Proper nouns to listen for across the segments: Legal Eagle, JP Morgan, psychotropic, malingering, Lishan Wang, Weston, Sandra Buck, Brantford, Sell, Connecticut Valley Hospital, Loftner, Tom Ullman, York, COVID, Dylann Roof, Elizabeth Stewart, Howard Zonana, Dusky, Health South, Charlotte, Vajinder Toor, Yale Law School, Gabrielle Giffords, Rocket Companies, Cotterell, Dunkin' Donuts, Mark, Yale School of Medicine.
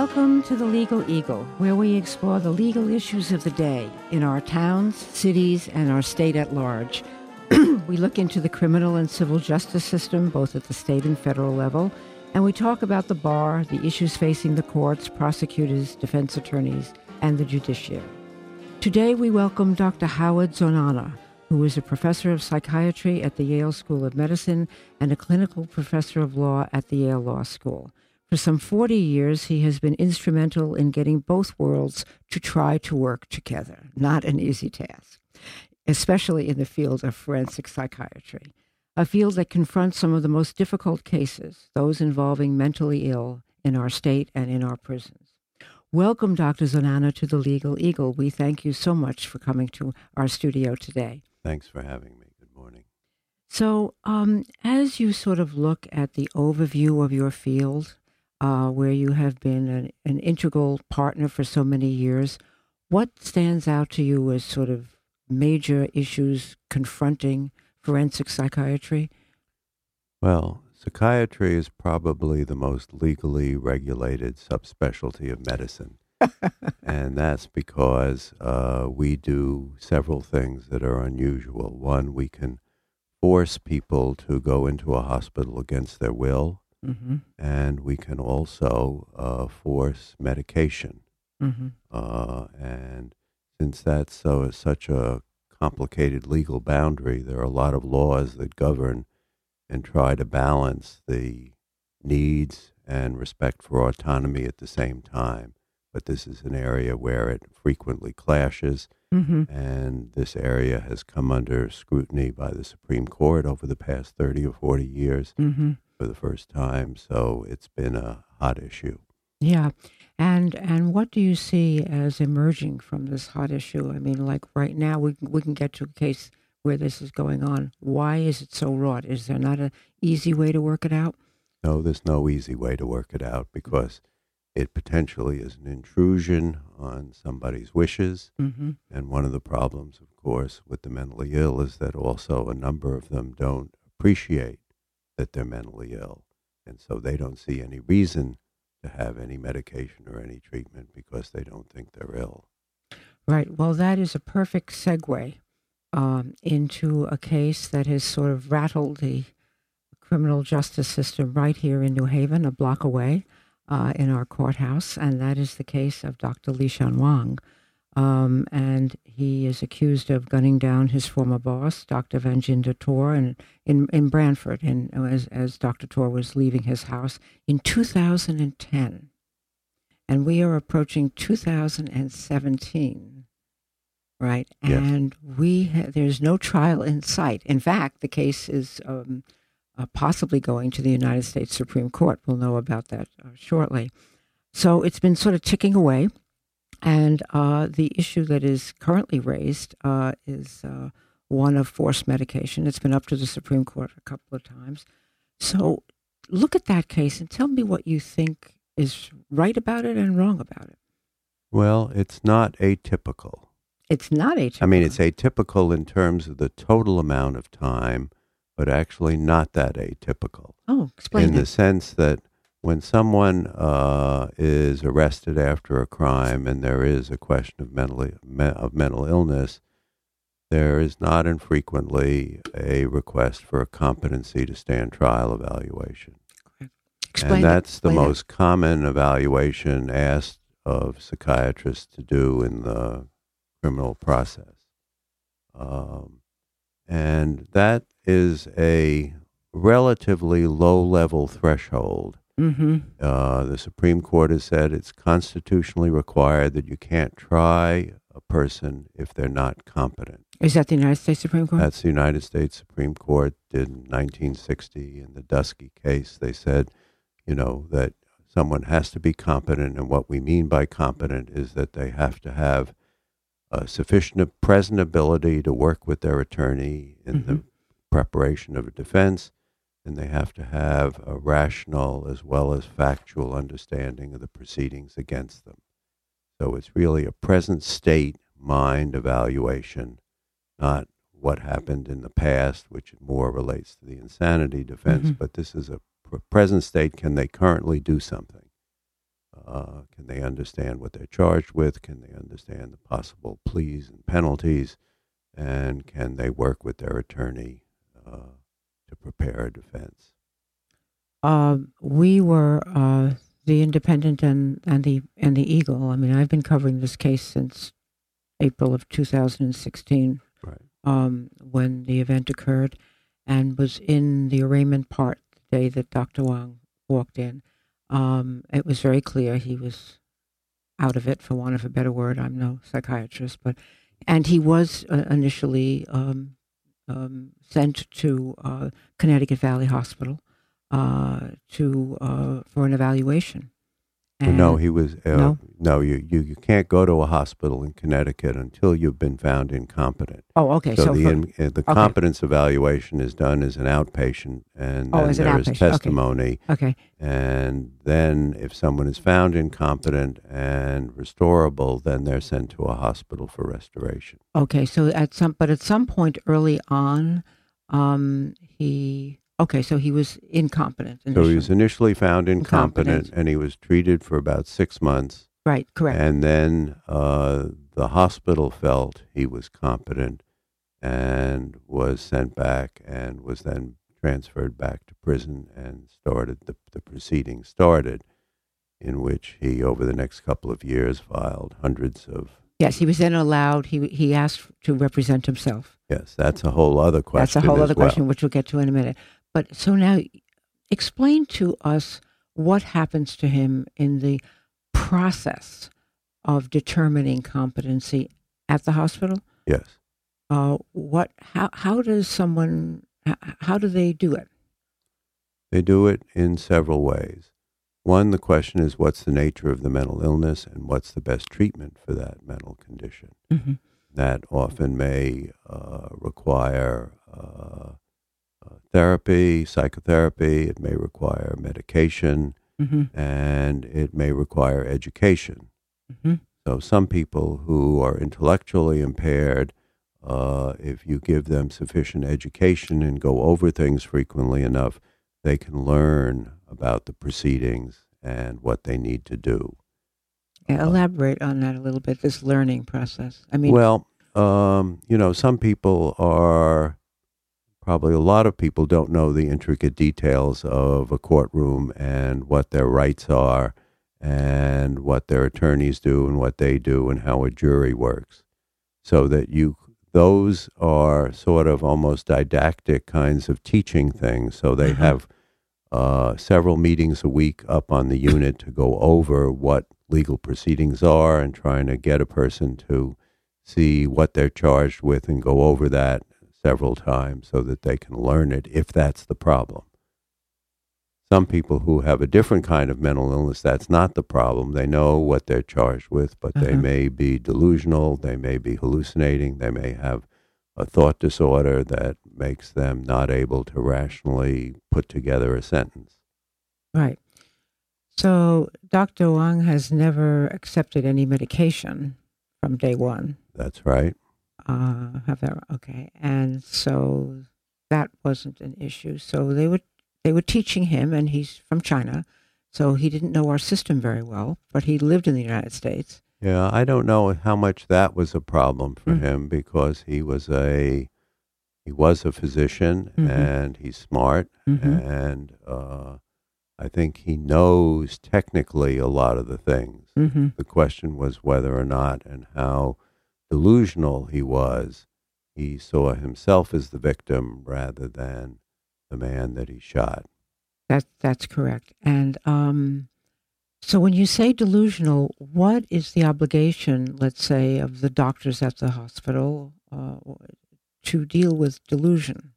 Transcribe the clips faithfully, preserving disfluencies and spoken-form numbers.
Welcome to the Legal Eagle, where we explore the legal issues of the day in our towns, cities, and our state at large. We look into the criminal and civil justice system, both at the state and federal level, and we talk about the bar, the issues facing the courts, prosecutors, defense attorneys, and the judiciary. Today, we welcome Doctor Howard Zonana, who is a professor of psychiatry at the Yale School of Medicine and a clinical professor of law at the Yale Law School. For some forty years, he has been instrumental in getting both worlds to try to work together. Not an easy task, especially in the field of forensic psychiatry, a field that confronts some of the most difficult cases, those involving mentally ill in our state and in our prisons. Welcome, Doctor Zonana, to the Legal Eagle. We thank you so much for coming to our studio today. Thanks for having me. Good morning. So um, as you sort of look at the overview of your field, Uh, where you have been an, an integral partner for so many years, what stands out to you as sort of major issues confronting forensic psychiatry? Well, psychiatry is probably the most legally regulated subspecialty of medicine. And that's because uh, we do several things that are unusual. One, we can force people to go into a hospital against their will. Mm-hmm. And we can also uh, force medication. Mm-hmm. Uh, and since that's so, such a complicated legal boundary, there are a lot of laws that govern and try to balance the needs and respect for autonomy at the same time. But this is an area where it frequently clashes, mm-hmm. and this area has come under scrutiny by the Supreme Court over the past thirty or forty years. Mm-hmm. For the first time, so it's been a hot issue. Yeah, and and what do you see as emerging from this hot issue? I mean, like right now, we we can get to a case where this is going on. Why is it so wrought? Is there not an easy way to work it out? No, there's no easy way to work it out because it potentially is an intrusion on somebody's wishes. Mm-hmm. And one of the problems, of course, with the mentally ill is that also a number of them don't appreciate that they're mentally ill. And so they don't see any reason to have any medication or any treatment because they don't think they're ill. Right. Well, that is a perfect segue um, into a case that has sort of rattled the criminal justice system right here in New Haven, a block away uh, in our courthouse. And that is the case of Doctor Lishan Wang. Um, and he is accused of gunning down his former boss, Doctor Vajinder Toor, in, in, in Brantford, in, as, as Doctor Toor was leaving his house in two thousand ten. And we are approaching two thousand seventeen, right? Yes. And we ha- there's no trial in sight. In fact, the case is um, uh, possibly going to the United States Supreme Court. We'll know about that uh, shortly. So it's been sort of ticking away. And uh, the issue that is currently raised uh, is uh, one of forced medication. It's been up to the Supreme Court a couple of times. So look at that case and tell me what you think is right about it and wrong about it. Well, it's not atypical. It's not atypical. I mean, it's atypical in terms of the total amount of time, but actually not that atypical. Oh, explain that. In the sense that when someone uh, is arrested after a crime and there is a question of mentally, me, of mental illness, there is not infrequently a request for a competency to stand trial evaluation. Okay. Explain and that's it. the Explain most it. common evaluation asked of psychiatrists to do in the criminal process. Um, and that is a relatively low-level threshold. Mm-hmm. Uh, the Supreme Court has said it's constitutionally required that you can't try a person if they're not competent. Is that the United States Supreme Court? That's the United States Supreme Court did in nineteen sixty in the Dusky case. They said, you know, that someone has to be competent, and what we mean by competent is that they have to have a sufficient present ability to work with their attorney in mm-hmm. the preparation of a defense. And they have to have a rational as well as factual understanding of the proceedings against them. So it's really a present state mind evaluation, not what happened in the past, which more relates to the insanity defense, mm-hmm. but this is a present state. Can they currently do something? Uh, Uh, can they understand what they're charged with? Can they understand the possible pleas and penalties? And can they work with their attorney uh, to prepare a defense? Uh, we were uh, the Independent and, and the and the Eagle. I mean, I've been covering this case since April of two thousand sixteen, right. um, when the event occurred, and was in the arraignment part the day that Doctor Wang walked in. Um, it was very clear he was out of it, for want of a better word. I'm no psychiatrist, but and he was uh, initially um, um, sent to uh, Connecticut Valley Hospital uh, to uh, for an evaluation. And no, he was uh, no. no you, you you can't go to a hospital in Connecticut until you've been found incompetent. Oh, okay. So, so the for, in, uh, the okay. competence evaluation is done as an outpatient, and oh, then there an is testimony. Okay. okay. And then, if someone is found incompetent and restorable, then they're sent to a hospital for restoration. Okay. So at some, but at some point early on, um, he. Okay, so he was incompetent initially. So he was initially found incompetent, incompetent, and he was treated for about six months. Right, correct. And then uh, the hospital felt he was competent and was sent back and was then transferred back to prison and started the, the proceedings started, in which he, over the next couple of years, filed hundreds of... Yes, he was then allowed, he he asked to represent himself. Yes, that's a whole other question. That's a whole other well. question, which we'll get to in a minute. But so now, explain to us what happens to him in the process of determining competency at the hospital. Yes. Uh, what? How? How does someone? How do they do it? They do it in several ways. One, the question is, what's the nature of the mental illness, and what's the best treatment for that mental condition? Mm-hmm. That often may uh, require. Uh, Uh, therapy, psychotherapy, it may require medication, mm-hmm. and it may require education. Mm-hmm. So some people who are intellectually impaired, uh, if you give them sufficient education and go over things frequently enough, they can learn about the proceedings and what they need to do. Yeah, elaborate um, on that a little bit, this learning process. I mean, Well, um, you know, some people are... Probably a lot of people don't know the intricate details of a courtroom and what their rights are and what their attorneys do and what they do and how a jury works. So that you, those are sort of almost didactic kinds of teaching things. So they have uh, several meetings a week up on the unit to go over what legal proceedings are and trying to get a person to see what they're charged with and go over that several times so that they can learn it if that's the problem. Some people who have a different kind of mental illness, that's not the problem. They know what they're charged with, but uh-huh. they may be delusional, they may be hallucinating, they may have a thought disorder that makes them not able to rationally put together a sentence. Right. So Doctor Wang has never accepted any medication from day one. That's right. Uh, have that okay, and so that wasn't an issue. So they were they were teaching him, and he's from China, so he didn't know our system very well. But he lived in the United States. Yeah, I don't know how much that was a problem for mm-hmm. him because he was a he was a physician, mm-hmm. and he's smart, mm-hmm. and uh, I think he knows technically a lot of the things. Mm-hmm. The question was whether or not and how delusional he was. He saw himself as the victim rather than the man that he shot. That that's correct. And um, so when you say delusional, what is the obligation, let's say, of the doctors at the hospital uh, to deal with delusion?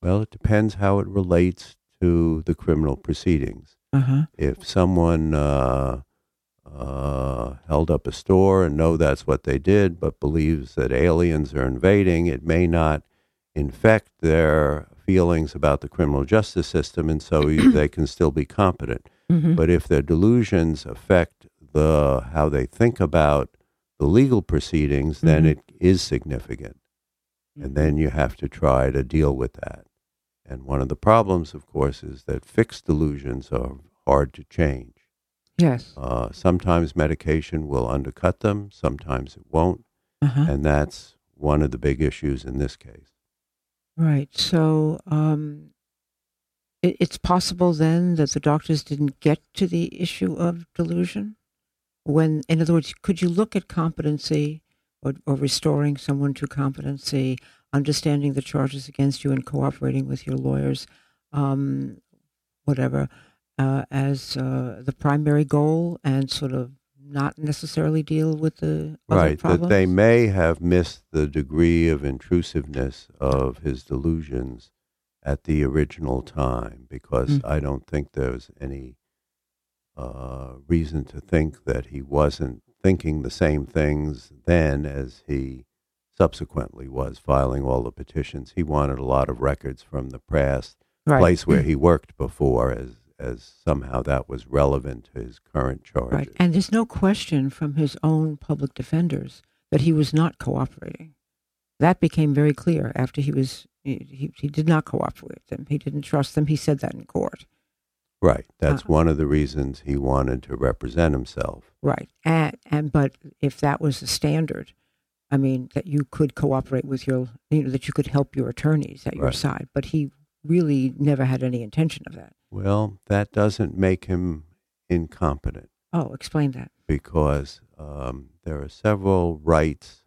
Well, it depends how it relates to the criminal proceedings. Uh-huh. If someone... Uh, Uh, held up a store and know that's what they did, but believes that aliens are invading, it may not infect their feelings about the criminal justice system, and so they can still be competent. Mm-hmm. But if their delusions affect the how they think about the legal proceedings, mm-hmm. then it is significant. Mm-hmm. And then you have to try to deal with that. And one of the problems, of course, is that fixed delusions are hard to change. Yes. Uh, sometimes medication will undercut them. Sometimes it won't. Uh-huh. And that's one of the big issues in this case. Right. So um, it, it's possible then that the doctors didn't get to the issue of delusion? When, in other words, could you look at competency or, or restoring someone to competency, understanding the charges against you and cooperating with your lawyers, um, whatever, uh, as uh, the primary goal and sort of not necessarily deal with the other right, problems? That they may have missed the degree of intrusiveness of his delusions at the original time, because mm. I don't think there's any Uh, reason to think that he wasn't thinking the same things then as he subsequently was, filing all the petitions. He wanted a lot of records from the past, right. place where he worked before, as as somehow that was relevant to his current charges. Right. And there's no question from his own public defenders that he was not cooperating. That became very clear after he was, he, he did not cooperate with them. He didn't trust them. He said that in court. Right. That's uh, one of the reasons he wanted to represent himself. Right. And, and but if that was the standard, I mean, that you could cooperate with your, you know, that you could help your attorneys at right. your side. But he really never had any intention of that. Well, that doesn't make him incompetent. Oh, explain that. Because um, there are several rights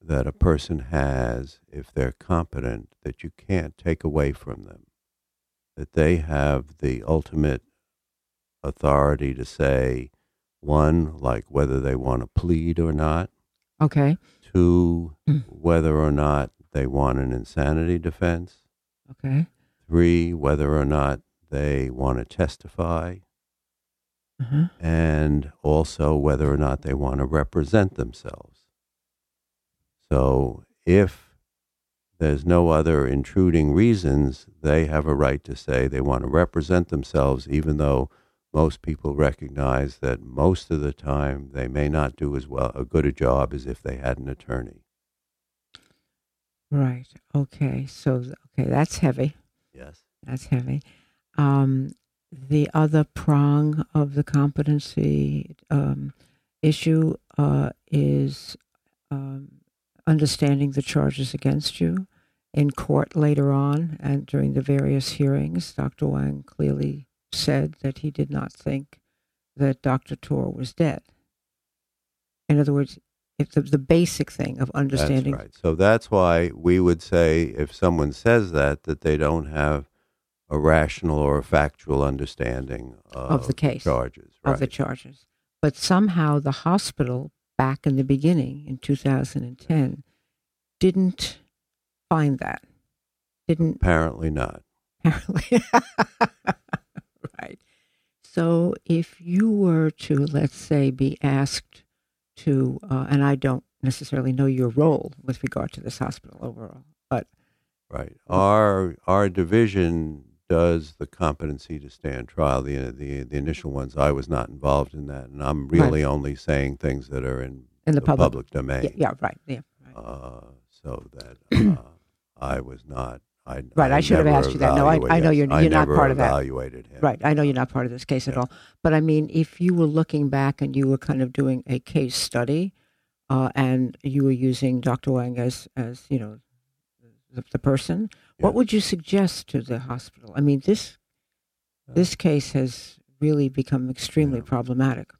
that a person has, if they're competent, that you can't take away from them. That they have the ultimate authority to say, one, like whether they want to plead or not. Okay. Two, mm. whether or not they want an insanity defense. Okay. Three, whether or not they want to testify. Uh-huh. And also whether or not they want to represent themselves. So if there's no other intruding reasons, they have a right to say they want to represent themselves, even though most people recognize that most of the time they may not do as well a good a job as if they had an attorney. Right. Okay. So, okay, that's heavy. Yes. That's heavy. Um, the other prong of the competency um, issue uh, is um, understanding the charges against you. In court later on and during the various hearings, Doctor Wang clearly said that he did not think that Doctor Toor was dead. In other words, if the, the basic thing of understanding. That's right. So that's why we would say if someone says that, that they don't have a rational or a factual understanding of, of the case, charges, right. of the charges. But somehow the hospital back in the beginning in two thousand ten didn't find that. Didn't apparently not. Apparently. Right. So if you were to, let's say, be asked to, uh, and I don't necessarily know your role with regard to this hospital overall, but right. Our our division does the competency to stand trial. The the the initial ones, I was not involved in that, and I'm really right. only saying things that are in, in the, the public, public domain. Yeah, yeah, right. Yeah. Right. Uh, so that. Uh, I was not. I, right, I, I should have asked you that. No, I, I know you're, you're not part of that. I never evaluated him. Right, I know you're not part of this case yeah. at all. But I mean, if you were looking back and you were kind of doing a case study, uh, and you were using Doctor Wang as, as you know, the, the person, yeah. what would you suggest to the hospital? I mean, this uh, this case has really become extremely yeah. problematic.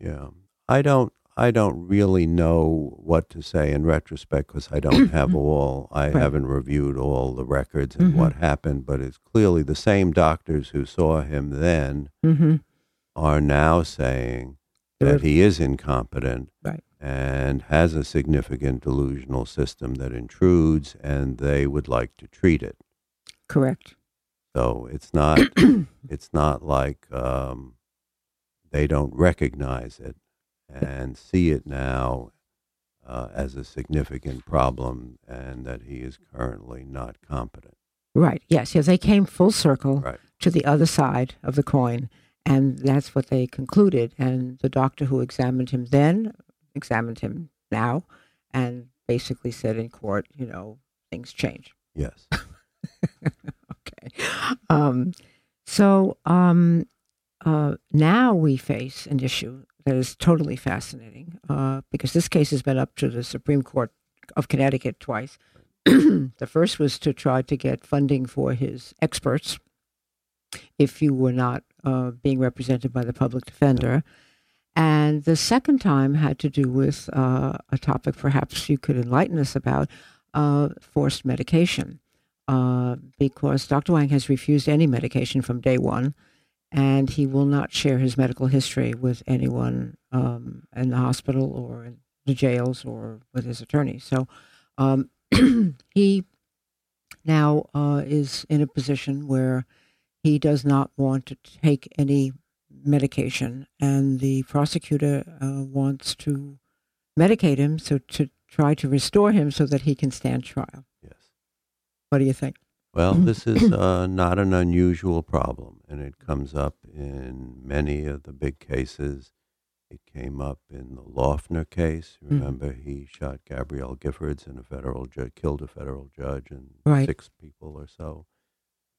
Yeah, I don't. I don't really know what to say in retrospect because I don't have all, I right. haven't reviewed all the records and mm-hmm. what happened, but it's clearly the same doctors who saw him then mm-hmm. are now saying They're that he is incompetent right. and has a significant delusional system that intrudes and they would like to treat it. Correct. So it's not, it's not like um, they don't recognize it and see it now uh, as a significant problem and that he is currently not competent. Right, yes, yes, they came full circle right. to the other side of the coin, and that's what they concluded. And the doctor who examined him then examined him now and basically said in court, you know, things change. Yes. Okay. Um, so... Um, Uh, now we face an issue that is totally fascinating, uh, because this case has been up to the Supreme Court of Connecticut twice. The first was to try to get funding for his experts if you were not uh, being represented by the public defender. And the second time had to do with uh, a topic perhaps you could enlighten us about, uh, forced medication, uh, because Doctor Wang has refused any medication from day one, and he will not share his medical history with anyone um, in the hospital or in the jails or with his attorney. So um, he now uh, is in a position where he does not want to take any medication, and the prosecutor uh, wants to medicate him, so to try to restore him so that he can stand trial. Yes. What do you think? Well, this is uh, not an unusual problem, and it comes up in many of the big cases. It came up in the Loftner case. Remember, mm-hmm. he shot Gabrielle Giffords, and a federal ju- killed a federal judge and right. six people or so.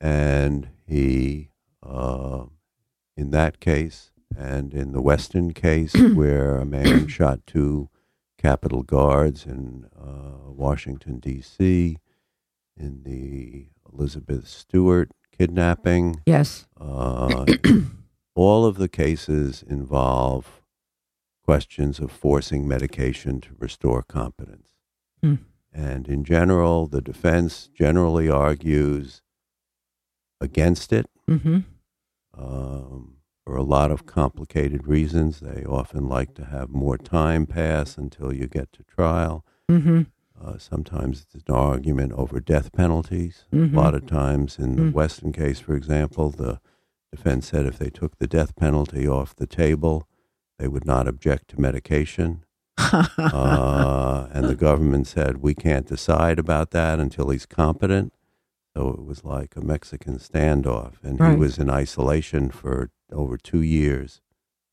And he... Uh, in that case, and in the Weston case, where a man shot two Capitol guards in uh, Washington, D C, in the Elizabeth Stewart kidnapping. Yes. Uh, all of the cases involve questions of forcing medication to restore competence. Mm. And in general, the defense generally argues against it. Mm-hmm. Um, for a lot of complicated reasons. They often like to have more time pass until you get to trial. Mm-hmm. Uh, sometimes it's an argument over death penalties. Mm-hmm. A lot of times in the mm-hmm. Weston case, for example, the defense said if they took the death penalty off the table, they would not object to medication. uh, and the government said, we can't decide about that until he's competent. So it was like a Mexican standoff, and right. he was in isolation for over two years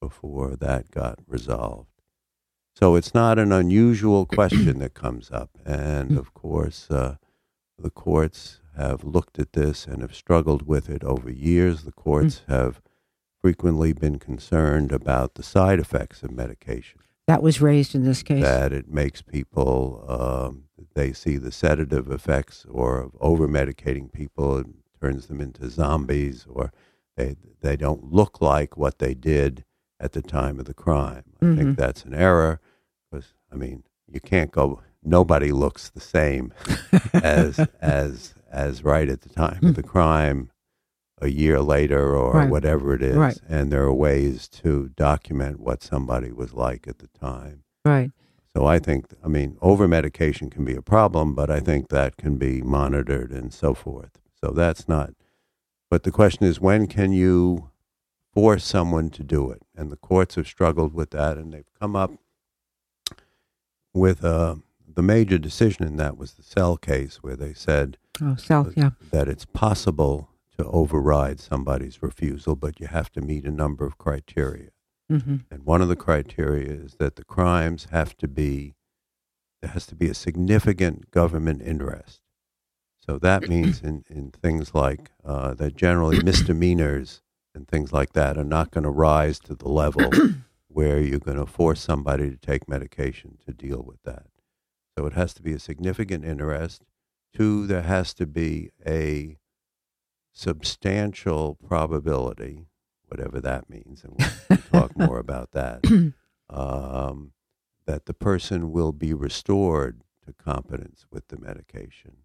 before that got resolved. So it's not an unusual question that comes up. And of course, uh, the courts have looked at this and have struggled with it over years. The courts mm-hmm. have frequently been concerned about the side effects of medication. That was raised in this case. That it makes people, um, they see the sedative effects or of over-medicating people and turns them into zombies, or they they don't look like what they did at the time of the crime. I mm-hmm. think that's an error, because, I mean, you can't go, nobody looks the same as, as, as right at the time mm-hmm. of the crime a year later or right. whatever it is. Right. And there are ways to document what somebody was like at the time. Right. So I think, I mean, over-medication can be a problem, but I think that can be monitored and so forth. So that's not, but the question is, when can you force someone to do it? And the courts have struggled with that, and they've come up with a, the major decision in that was the Sell case, where they said oh, Sell, that, yeah. that it's possible to override somebody's refusal, but you have to meet a number of criteria. Mm-hmm. And one of the criteria is that the crimes have to be, there has to be a significant government interest. So that means in, in things like uh, that generally misdemeanors and things like that are not going to rise to the level where you're going to force somebody to take medication to deal with that. So it has to be a significant interest. Two, there has to be a substantial probability, whatever that means, and we'll talk more about that, um, that the person will be restored to competence with the medication.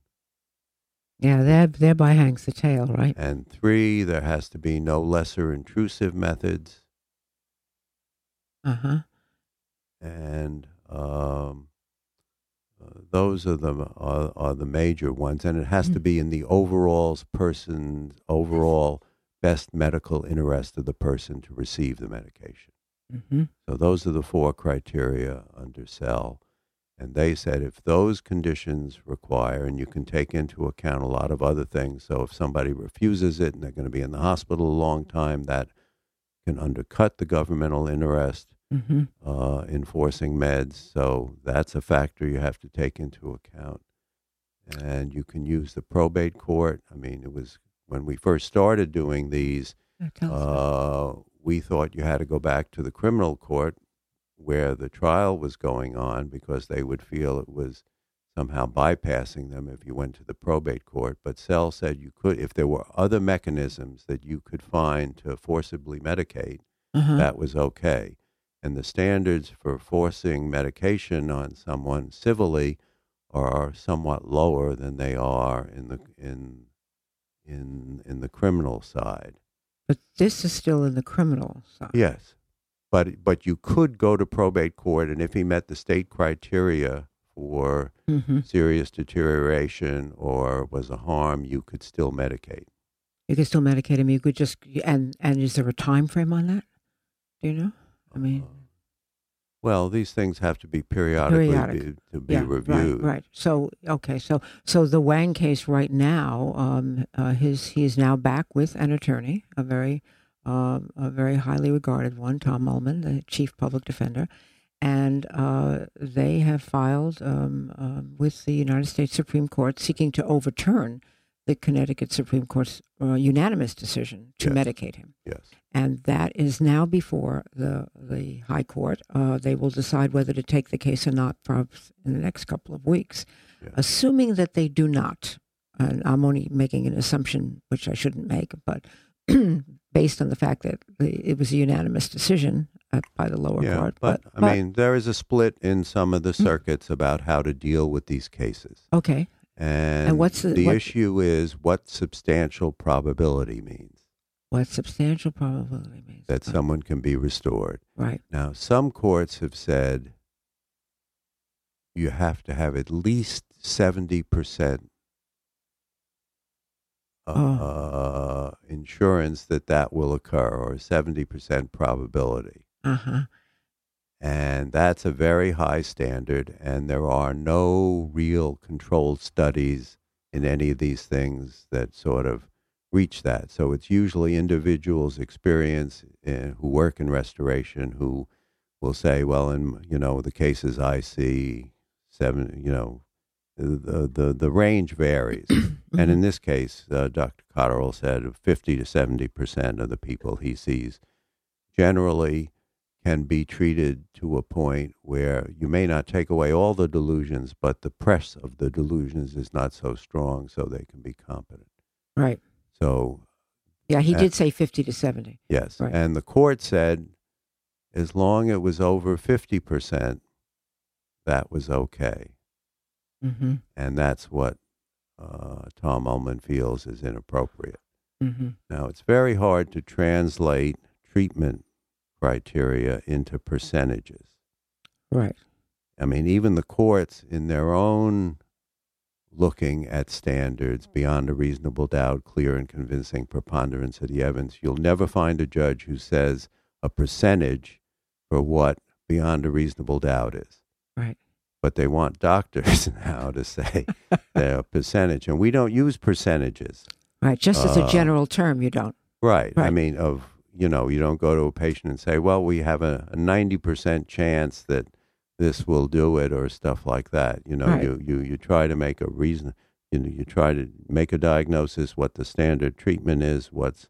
Yeah, there, thereby hangs the tale, right? And three, there has to be no lesser intrusive methods. Uh-huh. And um, uh, those are the are, are the major ones, and it has mm. to be in the overall person's overall best medical interest of the person to receive the medication. Mm-hmm. So those are the four criteria under Sell. And they said if those conditions require, and you can take into account a lot of other things, so if somebody refuses it and they're going to be in the hospital a long time, that can undercut the governmental interest mm-hmm. uh, in forcing meds. So that's a factor you have to take into account. And you can use the probate court. I mean, it was... When we first started doing these, uh, we thought you had to go back to the criminal court where the trial was going on because they would feel it was somehow bypassing them if you went to the probate court. But Sell said you could, if there were other mechanisms that you could find to forcibly medicate, mm-hmm. that was okay. And the standards for forcing medication on someone civilly are somewhat lower than they are in the in in in the criminal side. But this is still in the criminal side. Yes, but but you could go to probate court, and if he met the state criteria or mm-hmm. serious deterioration or was a harm, you could still medicate. You could still medicate him. You could just, and, and is there a time frame on that? Do you know? I mean. Uh, well, these things have to be periodically periodic. be, to be yeah, reviewed. Right, right. So, okay. So, so the Wang case right now, um, uh, his, he is now back with an attorney, a very, uh, a very highly regarded one, Tom Ullman, the chief public defender. And uh, they have filed um, uh, with the United States Supreme Court seeking to overturn the Connecticut Supreme Court's uh, unanimous decision to yes. medicate him. Yes. And that is now before the the High Court. Uh, they will decide whether to take the case or not perhaps in the next couple of weeks. Yes. Assuming that they do not, and I'm only making an assumption, which I shouldn't make, but based on the fact that the, it was a unanimous decision At, by the lower yeah, court. But, but I but, mean, there is a split in some of the circuits mm-hmm. about how to deal with these cases. Okay. And, and what's the, the what, issue is what substantial probability means. What substantial probability means. That right. someone can be restored. Right. Now, some courts have said you have to have at least seventy percent uh, oh. insurance that that will occur, or seventy percent probability. Uh-huh. And that's a very high standard, and there are no real controlled studies in any of these things that sort of reach that. So it's usually individuals' experience in, who work in restoration who will say, well, in you know the cases I see, seven, you know, the the, the range varies. Mm-hmm. And in this case, uh, Doctor Cotterell said fifty to seventy percent of the people he sees generally can be treated to a point where you may not take away all the delusions, but the press of the delusions is not so strong, so they can be competent. Right. So. Yeah, he and, did say fifty to seventy. Yes. Right. And the court said as long as it was over fifty percent, that was okay. Mm-hmm. And that's what uh, Tom Ullman feels is inappropriate. Mm-hmm. Now, it's very hard to translate treatment criteria into percentages. Right. I mean, even the courts in their own looking at standards beyond a reasonable doubt, clear and convincing preponderance of the evidence, you'll never find a judge who says a percentage for what beyond a reasonable doubt is. Right. But they want doctors now to say their percentage, and we don't use percentages. Right. Just uh, as a general term, you don't. Right. right. I mean, of You know, you don't go to a patient and say, well, we have a, a ninety percent chance that this will do it or stuff like that. You know, right. you, you, you try to make a reason, you know, you try to make a diagnosis, what the standard treatment is, what's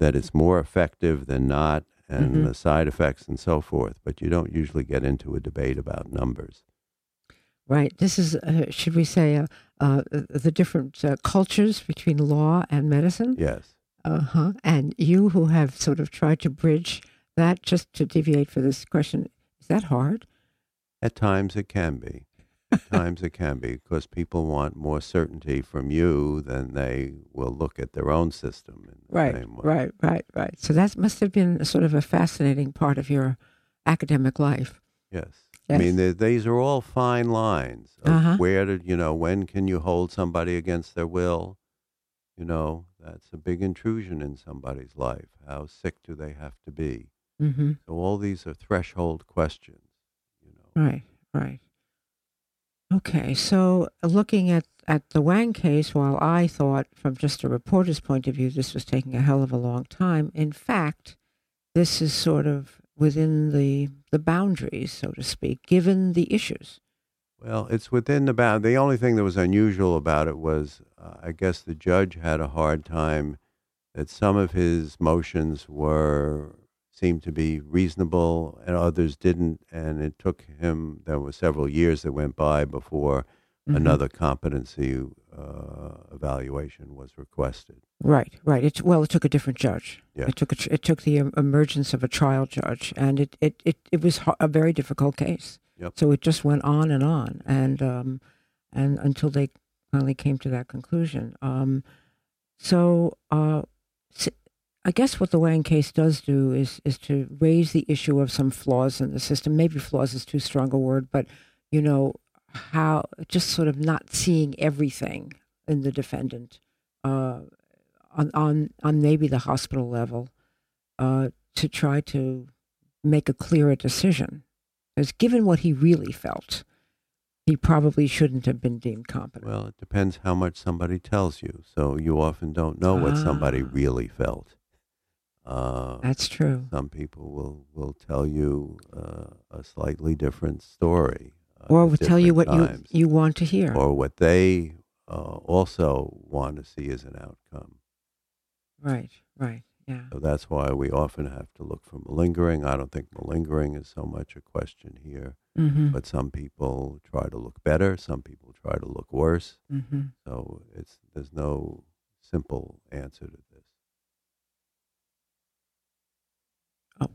that it's more effective than not, and mm-hmm. the side effects and so forth. But you don't usually get into a debate about numbers. Right. This is, uh, should we say, uh, uh, the different uh, cultures between law and medicine? Yes. Uh-huh. And you who have sort of tried to bridge that, just to deviate for this question, is that hard? At times it can be. At times it can be, because people want more certainty from you than they will look at their own system in the right, same way. Right, right, right. So that must have been a sort of a fascinating part of your academic life. Yes. Yes. I mean, these are all fine lines of uh-huh. where did, you know, when can you hold somebody against their will? You know, that's a big intrusion in somebody's life. How sick do they have to be? Mm-hmm. So all these are threshold questions, you know. Right, right. Okay, so looking at, at the Wang case, while I thought from just a reporter's point of view this was taking a hell of a long time, in fact, this is sort of within the, the boundaries, so to speak, given the issues. Well, it's within the bound. The only thing that was unusual about it was, uh, I guess the judge had a hard time that some of his motions were seemed to be reasonable and others didn't, and it took him, there were several years that went by before mm-hmm. another competency uh, evaluation was requested. Right, right. It, well, it took a different judge. Yeah. It took a, it took the emergence of a trial judge, and it, it, it, it was a very difficult case. Yep. So it just went on and on, and um, and until they finally came to that conclusion. Um, so uh, I guess what the Wang case does do is is to raise the issue of some flaws in the system. Maybe flaws is too strong a word, but you know, how just sort of not seeing everything in the defendant uh, on on on maybe the hospital level uh, to try to make a clearer decision. Because given what he really felt, he probably shouldn't have been deemed competent. Well, it depends how much somebody tells you. So you often don't know ah. what somebody really felt. Uh, That's true. Some people will, will tell you uh, a slightly different story. Uh, or will tell you what you, you want to hear. Or what they uh, also want to see as an outcome. Right, right. Yeah. So that's why we often have to look for malingering. I don't think malingering is so much a question here, mm-hmm. but some people try to look better. Some people try to look worse. Mm-hmm. So it's there's no simple answer to this. Oh,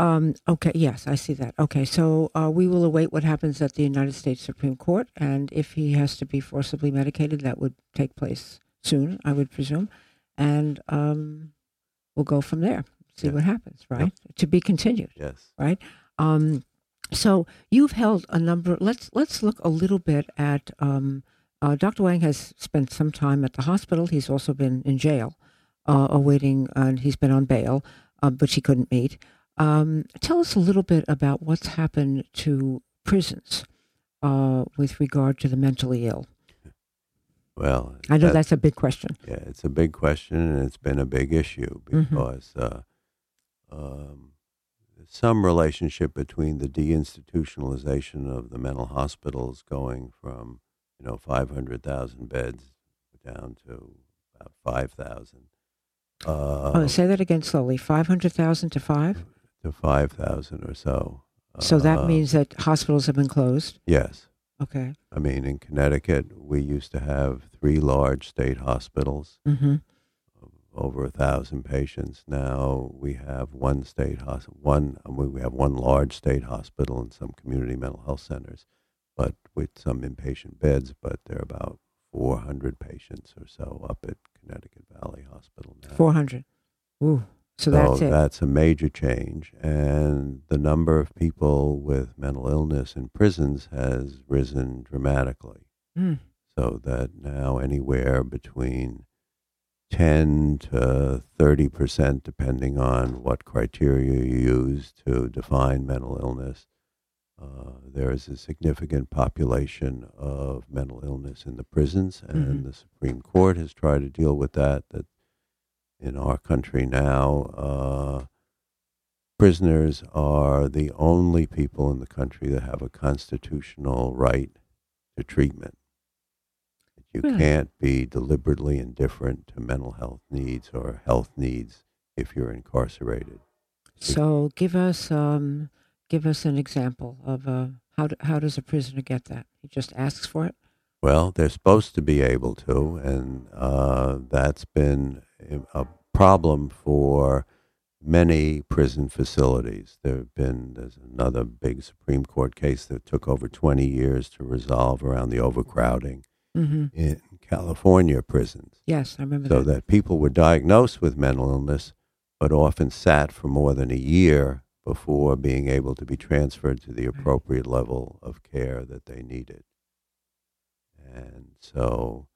um, okay. Yes, I see that. Okay. So uh, we will await what happens at the United States Supreme Court. And if he has to be forcibly medicated, that would take place soon, I would presume. And, um, we'll go from there, see yeah. what happens, right? Yep. To be continued, yes, right? Um, so you've held a number. Let's let's look a little bit at um, uh, Doctor Wang has spent some time at the hospital. He's also been in jail, uh, awaiting, and uh, he's been on bail, uh, which he couldn't meet. Um, tell us a little bit about what's happened to prisons uh, with regard to the mentally ill. Well, I know that's, that's a big question. Yeah, it's a big question, and it's been a big issue because mm-hmm. uh, um, some relationship between the deinstitutionalization of the mental hospitals going from, you know, five hundred thousand beds down to about five thousand. Uh, oh, say that again slowly. five hundred thousand to five? To five thousand or so. So uh, that means that hospitals have been closed? Yes. Okay. I mean, in Connecticut, we used to have three large state hospitals, mm-hmm. over a thousand patients. Now we have one state hospital, one we have one large state hospital and some community mental health centers, but with some inpatient beds. But there are about four hundred patients or so up at Connecticut Valley Hospital now. Four hundred. Ooh. So, so that's, it. that's a major change, and the number of people with mental illness in prisons has risen dramatically. Mm. So that now anywhere between ten to thirty percent, depending on what criteria you use to define mental illness, uh, there is a significant population of mental illness in the prisons, and mm-hmm. the Supreme Court has tried to deal with that, that in our country now, uh, prisoners are the only people in the country that have a constitutional right to treatment. You really? Can't be deliberately indifferent to mental health needs or health needs if you're incarcerated. So, give us um, give us an example of uh, how do, how does a prisoner get that? He just asks for it? Well, they're supposed to be able to, and uh, that's been a problem for many prison facilities. There have been, there's another big Supreme Court case that took over twenty years to resolve around the overcrowding mm-hmm. in California prisons. Yes, I remember so that. So that people were diagnosed with mental illness, but often sat for more than a year before being able to be transferred to the appropriate right. level of care that they needed. And so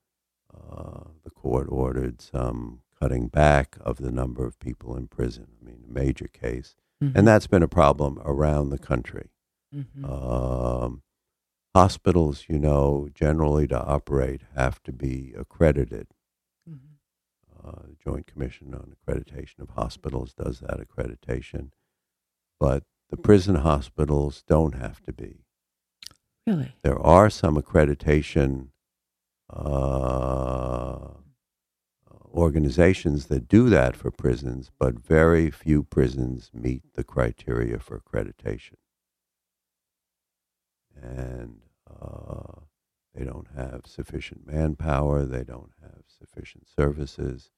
uh, the court ordered some cutting back of the number of people in prison. I mean, a major case. Mm-hmm. And that's been a problem around the country. Mm-hmm. Um, hospitals, you know, generally to operate have to be accredited. Mm-hmm. Uh, the Joint Commission on Accreditation of Hospitals does that accreditation. But the prison hospitals don't have to be. Really? There are some accreditation uh organizations that do that for prisons, but very few prisons meet the criteria for accreditation. And uh, they don't have sufficient manpower, they don't have sufficient services,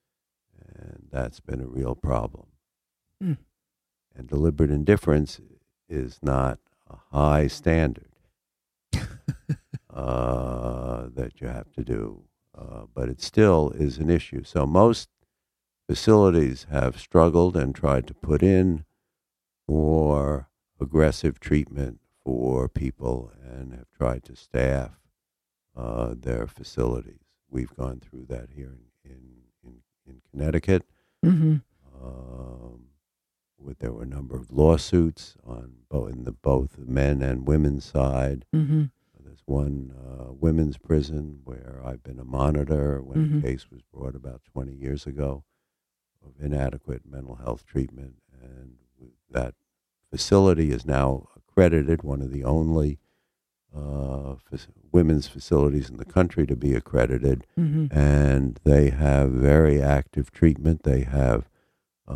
and that's been a real problem. Mm. And deliberate indifference is not a high standard uh, that you have to do, uh, but it still is an issue. So most facilities have struggled and tried to put in more aggressive treatment for people and have tried to staff uh, their facilities. We've gone through that here in in, in, in Connecticut. Mm-hmm. Um, with, there were a number of lawsuits on both in the both men and women's side. Mm-hmm. There's one uh, women's prison where I've been a monitor when mm-hmm. a case was brought about twenty years ago of inadequate mental health treatment, and that facility is now accredited, one of the only uh, f- women's facilities in the country to be accredited, mm-hmm. and they have very active treatment. They have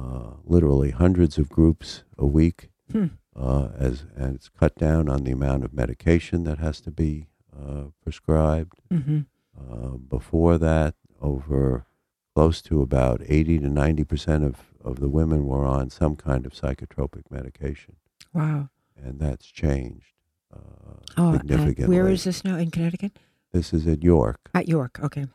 Uh, literally hundreds of groups a week, hmm. uh, as and it's cut down on the amount of medication that has to be uh, prescribed. Mm-hmm. Uh, before that, over close to about eighty to ninety percent of, of the women were on some kind of psychotropic medication. Wow. And that's changed uh, oh, significantly. Where is this now, in Connecticut? This is at York. At York, okay.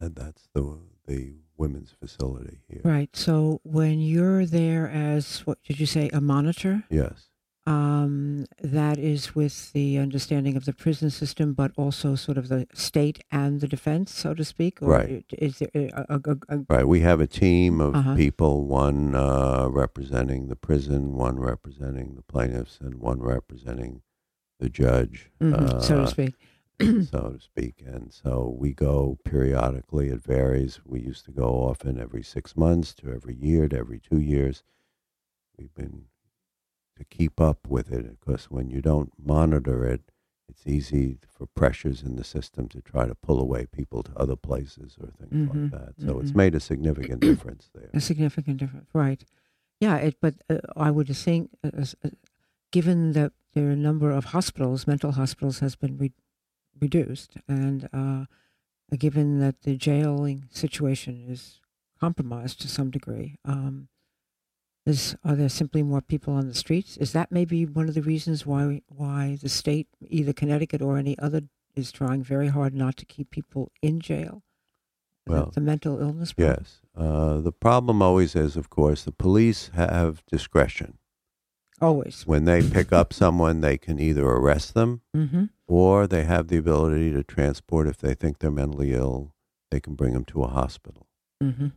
And that's the the... women's facility here. Right. So when you're there as, what did you say, a monitor? Yes. Um, that is with the understanding of the prison system, but also sort of the state and the defense, so to speak? Or right. Is there a, a, a, right. We have a team of uh-huh. people, one uh, representing the prison, one representing the plaintiffs, and one representing the judge. Mm-hmm. Uh, so to speak. so to speak. And so we go periodically. It varies. We used to go often every six months to every year to every two years. We've been to keep up with it. Of course, when you don't monitor it, it's easy for pressures in the system to try to pull away people to other places or things mm-hmm, like that. So mm-hmm. it's made a significant difference there. A significant difference, right. Yeah, it, but uh, I would just think, uh, uh, given that there are a number of hospitals, mental hospitals has been re- reduced, and uh, given that the jailing situation is compromised to some degree, um, is are there simply more people on the streets? Is that maybe one of the reasons why why the state, either Connecticut or any other, is trying very hard not to keep people in jail? Well, the, the mental illness problem? Yes. Uh, the problem always is, of course, the police have discretion. Always. When they pick up someone, they can either arrest them mm-hmm. or they have the ability to transport. If they think they're mentally ill, they can bring them to a hospital. Mm-hmm.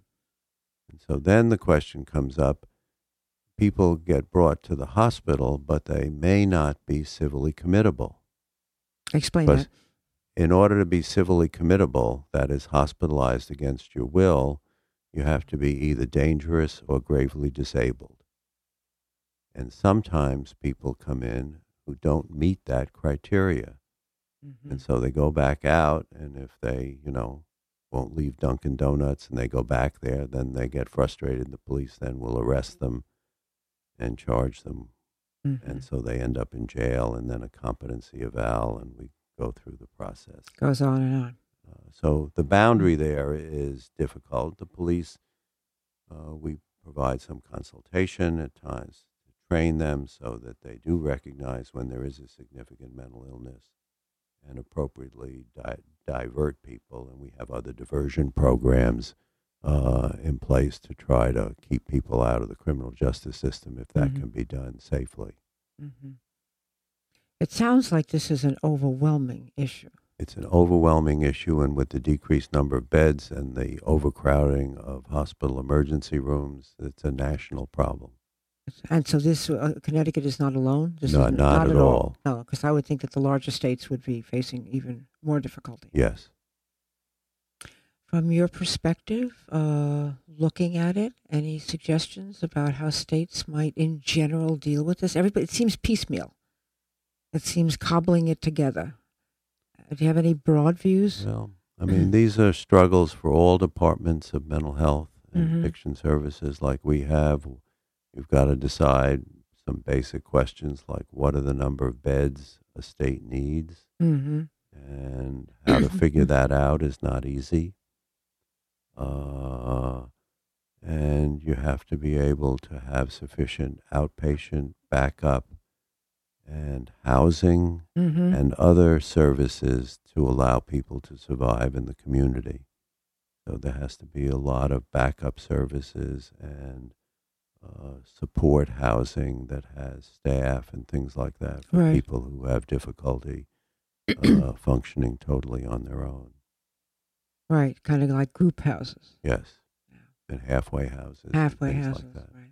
And so then the question comes up, people get brought to the hospital, but they may not be civilly committable. Explain but that. In order to be civilly committable, that is hospitalized against your will, you have to be either dangerous or gravely disabled. And sometimes people come in who don't meet that criteria. Mm-hmm. And so they go back out, and if they, you know, won't leave Dunkin' Donuts and they go back there, then they get frustrated. The police then will arrest them and charge them. Mm-hmm. And so they end up in jail, and then a competency eval, and we go through the process. Goes on and on. Uh, so the boundary there is difficult. The police, uh, we provide some consultation at times, train them so that they do recognize when there is a significant mental illness and appropriately di- divert people. And we have other diversion programs uh, in place to try to keep people out of the criminal justice system if that mm-hmm. can be done safely. Mm-hmm. It sounds like this is an overwhelming issue. It's an overwhelming issue, and with the decreased number of beds and the overcrowding of hospital emergency rooms, it's a national problem. And so this, uh, Connecticut is not alone? This no, is not, not at, at all. all. No, because I would think that the larger states would be facing even more difficulty. Yes. From your perspective, uh, looking at it, any suggestions about how states might in general deal with this? Everybody, it seems piecemeal. It seems cobbling it together. Do you have any broad views? Well, I mean, these are struggles for all departments of mental health and mm-hmm. addiction services like we have. You've got to decide some basic questions like what are the number of beds a state needs? Mm-hmm. And how to figure that out is not easy. Uh, and you have to be able to have sufficient outpatient backup and housing mm-hmm. and other services to allow people to survive in the community. So there has to be a lot of backup services and uh, support housing that has staff and things like that for right. people who have difficulty uh, functioning totally on their own. Right, kind of like group houses. Yes, yeah. And halfway houses. Halfway houses, like that. Right.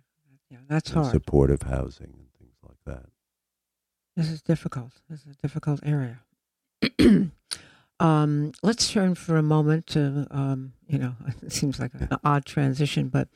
Yeah, that's and hard. Supportive housing and things like that. This is difficult. This is a difficult area. um, let's turn for a moment to, um, you know, it seems like an odd transition, but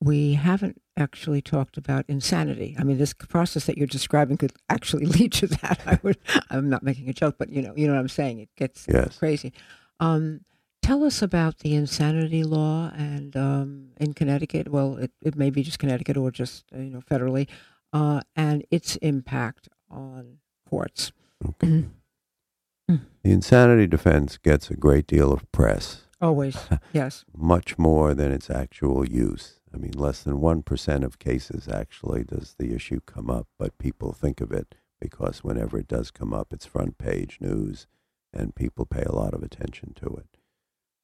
we haven't actually talked about insanity. I mean, this process that you're describing could actually lead to that. I would, I'm not making a joke, but you know, you know what I'm saying. It gets yes. crazy. Um, tell us about the insanity law and um, in Connecticut. Well, it, it may be just Connecticut or just you know federally, uh, and its impact on courts. Okay. Mm-hmm. The insanity defense gets a great deal of press. Always, yes. Much more than its actual use. I mean, less than one percent of cases actually does the issue come up, but people think of it because whenever it does come up, it's front page news and people pay a lot of attention to it.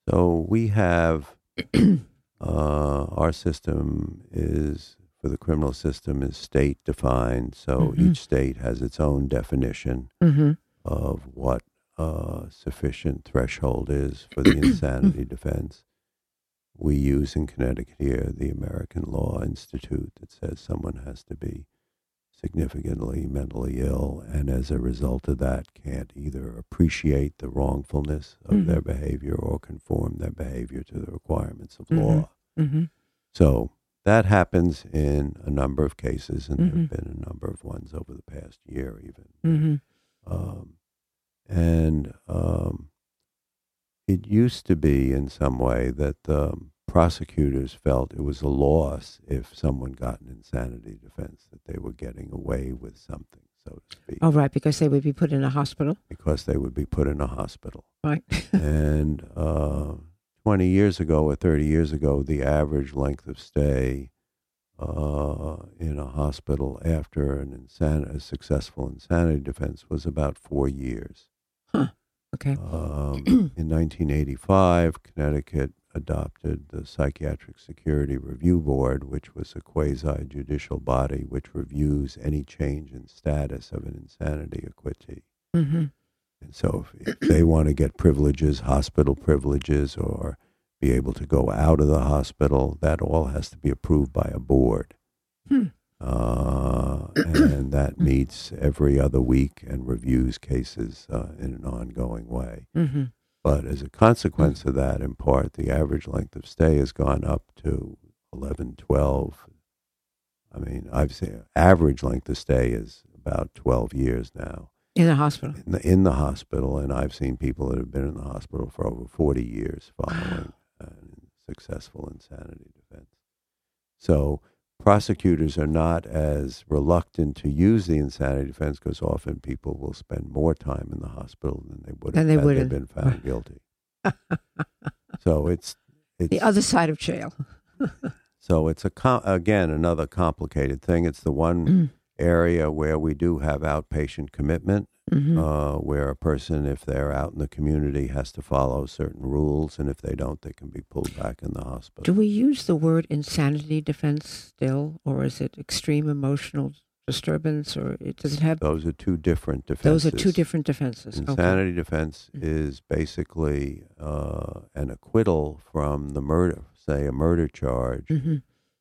So we have, uh, our system is the criminal system is state defined, so mm-hmm. each state has its own definition mm-hmm. of what uh, sufficient threshold is for the insanity defense. We use in Connecticut here the American Law Institute that says someone has to be significantly mentally ill and as a result of that can't either appreciate the wrongfulness of mm-hmm. their behavior or conform their behavior to the requirements of mm-hmm. law. Mm-hmm. So that happens in a number of cases, and mm-hmm. there have been a number of ones over the past year even. Mm-hmm. Um, and um, it used to be in some way that the prosecutors felt it was a loss if someone got an insanity defense, that they were getting away with something, so to speak. Oh, right, because they would be put in a hospital? Because they would be put in a hospital. Right. and... Uh, twenty years ago or thirty years ago, the average length of stay uh, in a hospital after an insan- a successful insanity defense was about four years. Huh. Okay. Um, in nineteen eighty-five, Connecticut adopted the Psychiatric Security Review Board, which was a quasi-judicial body which reviews any change in status of an insanity acquittee. Mm-hmm. And so if, if they want to get privileges, hospital privileges, or be able to go out of the hospital, that all has to be approved by a board. Hmm. Uh, and that meets every other week and reviews cases uh, in an ongoing way. Mm-hmm. But as a consequence of that, in part, the average length of stay has gone up to eleven, twelve. I mean, I've seen average length of stay is about twelve years now. In the hospital. In the, in the hospital, and I've seen people that have been in the hospital for over forty years following a successful insanity defense. So prosecutors are not as reluctant to use the insanity defense because often people will spend more time in the hospital than they would have had they been found guilty. So it's, it's... the other side of jail. So it's, a com- again, another complicated thing. It's the one... Mm. area where we do have outpatient commitment, mm-hmm. uh, where a person, if they're out in the community, has to follow certain rules, and if they don't, they can be pulled back in the hospital. Do we use the word insanity defense still, or is it extreme emotional disturbance, or it, does it have... Those are two different defenses. Those are two different defenses. Insanity okay. defense mm-hmm. is basically uh, an acquittal from the murder, say a murder charge, mm-hmm.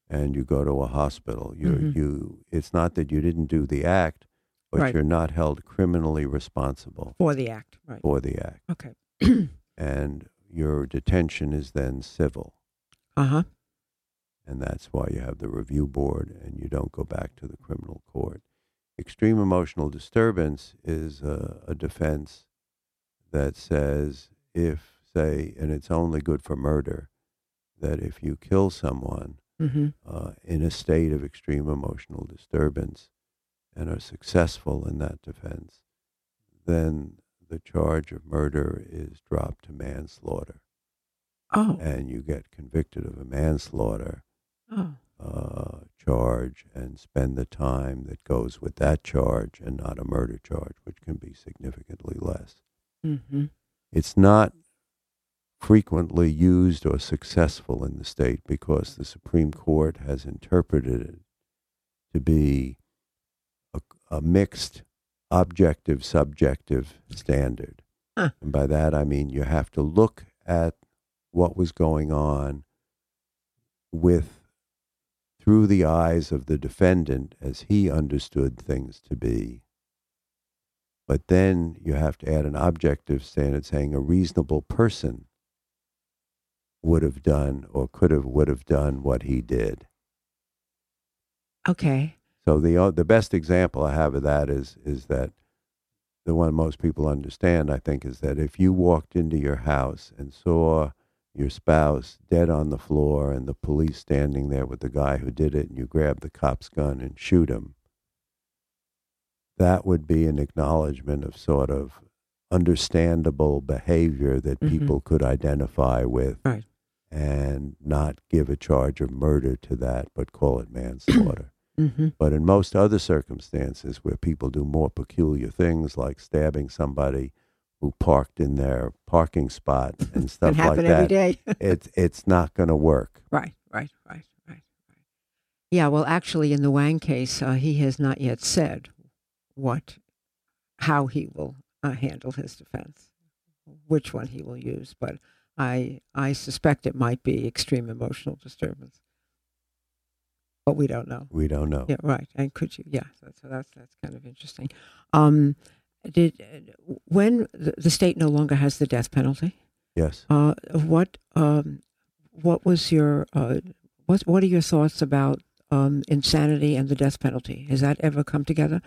and you go to a hospital. You mm-hmm. you. It's not that you didn't do the act, but right. you're not held criminally responsible. For the act, right. For the act. Okay. And your detention is then civil. Uh-huh. And that's why you have the review board and you don't go back to the criminal court. Extreme emotional disturbance is a, a defense that says if, say, and it's only good for murder, that if you kill someone mm-hmm. uh, in a state of extreme emotional disturbance and are successful in that defense, then the charge of murder is dropped to manslaughter. Oh. And you get convicted of a manslaughter oh. uh, charge and spend the time that goes with that charge and not a murder charge, which can be significantly less. Mm-hmm. It's not frequently used or successful in the state because the Supreme Court has interpreted it to be a, a mixed objective-subjective standard. Huh. And by that, I mean you have to look at what was going on with through the eyes of the defendant as he understood things to be. But then you have to add an objective standard saying a reasonable person would have done or could have would have done what he did. Okay. So the uh, the best example I have of that is is that the one most people understand, I think, is that if you walked into your house and saw your spouse dead on the floor and the police standing there with the guy who did it and you grab the cop's gun and shoot him, that would be an acknowledgement of sort of understandable behavior that mm-hmm. people could identify with right. and not give a charge of murder to that, but call it manslaughter. Mm-hmm. But in most other circumstances where people do more peculiar things like stabbing somebody who parked in their parking spot and stuff like that, every day. it's, it's not going to work. Right, right, right, right, right. Yeah, well, actually, in the Wang case, uh, he has not yet said what, how he will uh, handle his defense, which one he will use. But I, I suspect it might be extreme emotional disturbance. But we don't know. We don't know. Yeah, right. And could you? Yeah. So, so that's that's kind of interesting. Um, did when the, the state no longer has the death penalty? Yes. Uh, what um, what was your uh, what what are your thoughts about um, insanity and the death penalty? Has that ever come together?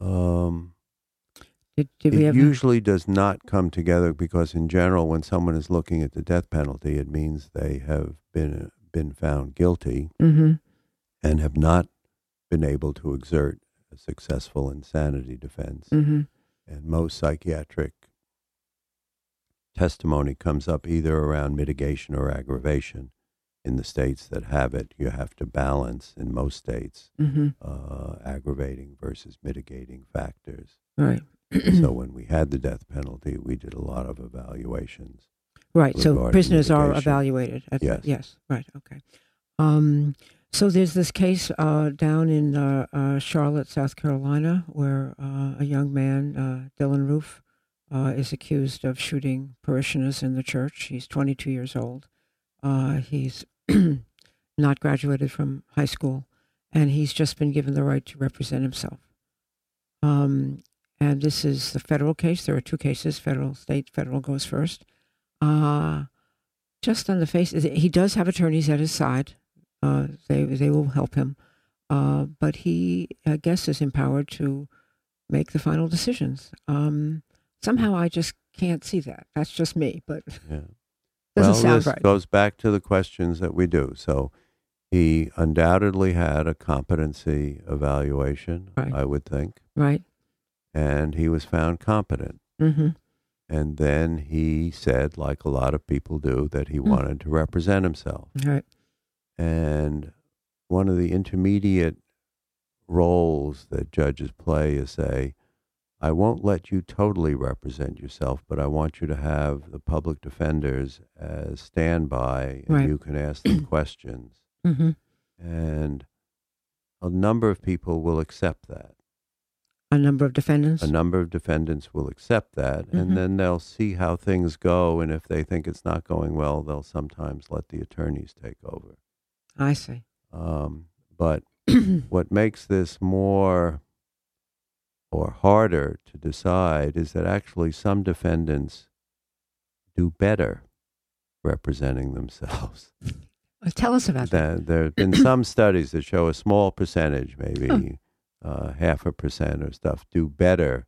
Um, did, did we it have usually that? Does not come together because in general, when someone is looking at the death penalty, it means they have been been found guilty mm-hmm. and have not been able to exert a successful insanity defense. Mm-hmm. And most psychiatric testimony comes up either around mitigation or aggravation. In the states that have it, you have to balance, in most states, mm-hmm. uh, aggravating versus mitigating factors. Right. So when we had the death penalty, we did a lot of evaluations. Right. So prisoners mitigation. Are evaluated. At yes. The, yes. Right. Okay. Um, so there's this case uh, down in uh, uh, Charlotte, South Carolina, where uh, a young man, uh, Dylann Roof, uh, is accused of shooting parishioners in the church. He's twenty-two years old. Uh, he's not graduated from high school, and he's just been given the right to represent himself. Um, and this is the federal case. There are two cases, federal, state. Federal goes first. Uh, just on the face, he does have attorneys at his side. Uh, they they will help him. Uh, but he, I guess, is empowered to make the final decisions. Um, somehow I just can't see that. That's just me, but... Yeah. Doesn't well, sound this right. goes back to the questions that we do. So he undoubtedly had a competency evaluation, right. I would think. Right. And he was found competent. Mm-hmm. And then he said, like a lot of people do, that he mm. wanted to represent himself. Right. And one of the intermediate roles that judges play is say, I won't let you totally represent yourself, but I want you to have the public defenders as standby, and right. you can ask them questions. Mm-hmm. And a number of people will accept that. A number of defendants? A number of defendants will accept that, mm-hmm. and then they'll see how things go, and if they think it's not going well, they'll sometimes let the attorneys take over. I see. Um, but what makes this more... or harder to decide is that actually some defendants do better representing themselves. Well, tell us about there, that. There have been some studies that show a small percentage, maybe oh. uh, half a percent or stuff, do better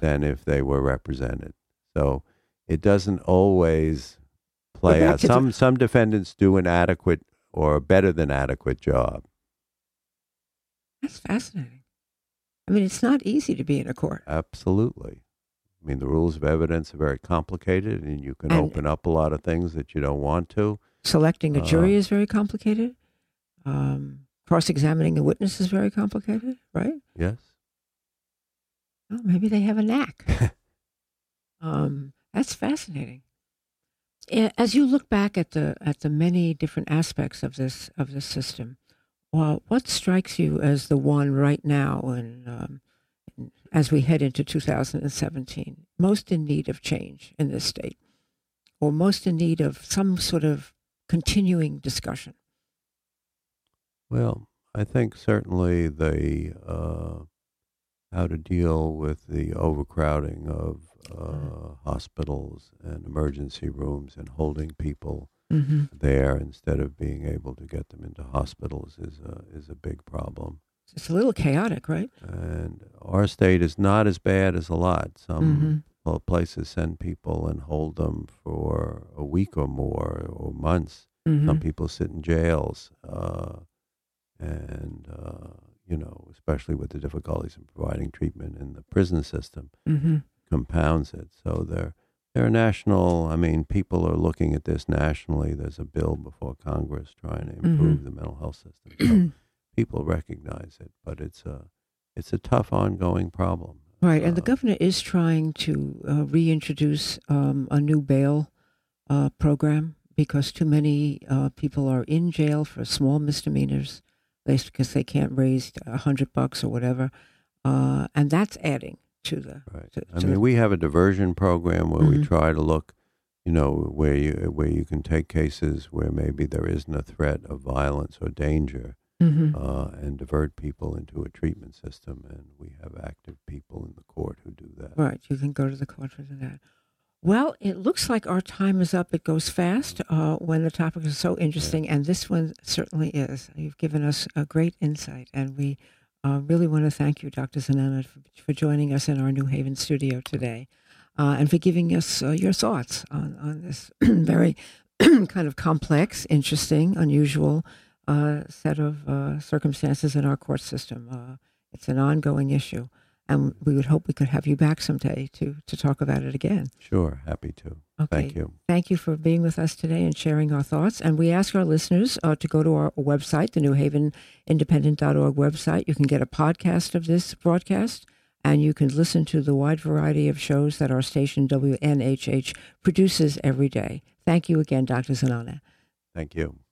than if they were represented. So it doesn't always play out. Some, some defendants do an adequate or better than adequate job. That's fascinating. I mean, it's not easy to be in a court. Absolutely. I mean, the rules of evidence are very complicated, and you can and open up a lot of things that you don't want to. Selecting a jury uh, is very complicated. Um, cross-examining the witness is very complicated, right? Yes. Well, maybe they have a knack. um, that's fascinating. As you look back at the at the many different aspects of this of this system, well, what strikes you as the one right now, and um, as we head into two thousand seventeen, most in need of change in this state, or most in need of some sort of continuing discussion? Well, I think certainly the uh, how to deal with the overcrowding of uh, uh-huh. hospitals and emergency rooms and holding people mm-hmm. there instead of being able to get them into hospitals is a, is a big problem. It's a little chaotic, right? And our state is not as bad as a lot. Some mm-hmm. places send people and hold them for a week or more or months. Mm-hmm. Some people sit in jails. Uh, and, uh, you know, especially with the difficulties in providing treatment in the prison system mm-hmm. compounds it. So they're, they're national. I mean, people are looking at this nationally. There's a bill before Congress trying to improve mm-hmm. the mental health system. So, people recognize it, but it's a it's a tough ongoing problem. Right, and uh, the governor is trying to uh, reintroduce um, a new bail uh, program because too many uh, people are in jail for small misdemeanors they, because they can't raise a hundred bucks or whatever, uh, and that's adding to the. Right. To, to I mean, the, we have a diversion program where mm-hmm. we try to look, you know, where you where you can take cases where maybe there isn't a threat of violence or danger. Mm-hmm. Uh, and divert people into a treatment system, and we have active people in the court who do that. Right, you can go to the court for that. Well, it looks like our time is up. It goes fast uh, when the topic is so interesting, yeah. and this one certainly is. You've given us a great insight, and we uh, really want to thank you, Doctor Zonana, for, for joining us in our New Haven studio today, uh, and for giving us uh, your thoughts on, on this very kind of complex, interesting, unusual Uh, set of uh, circumstances in our court system. Uh, it's an ongoing issue, and we would hope we could have you back someday to to talk about it again. Sure, happy to. Okay. Thank you. Thank you for being with us today and sharing our thoughts. And we ask our listeners uh, to go to our website, the new haven independent dot org website. You can get a podcast of this broadcast, and you can listen to the wide variety of shows that our station W N H H produces every day. Thank you again, Doctor Zonana. Thank you.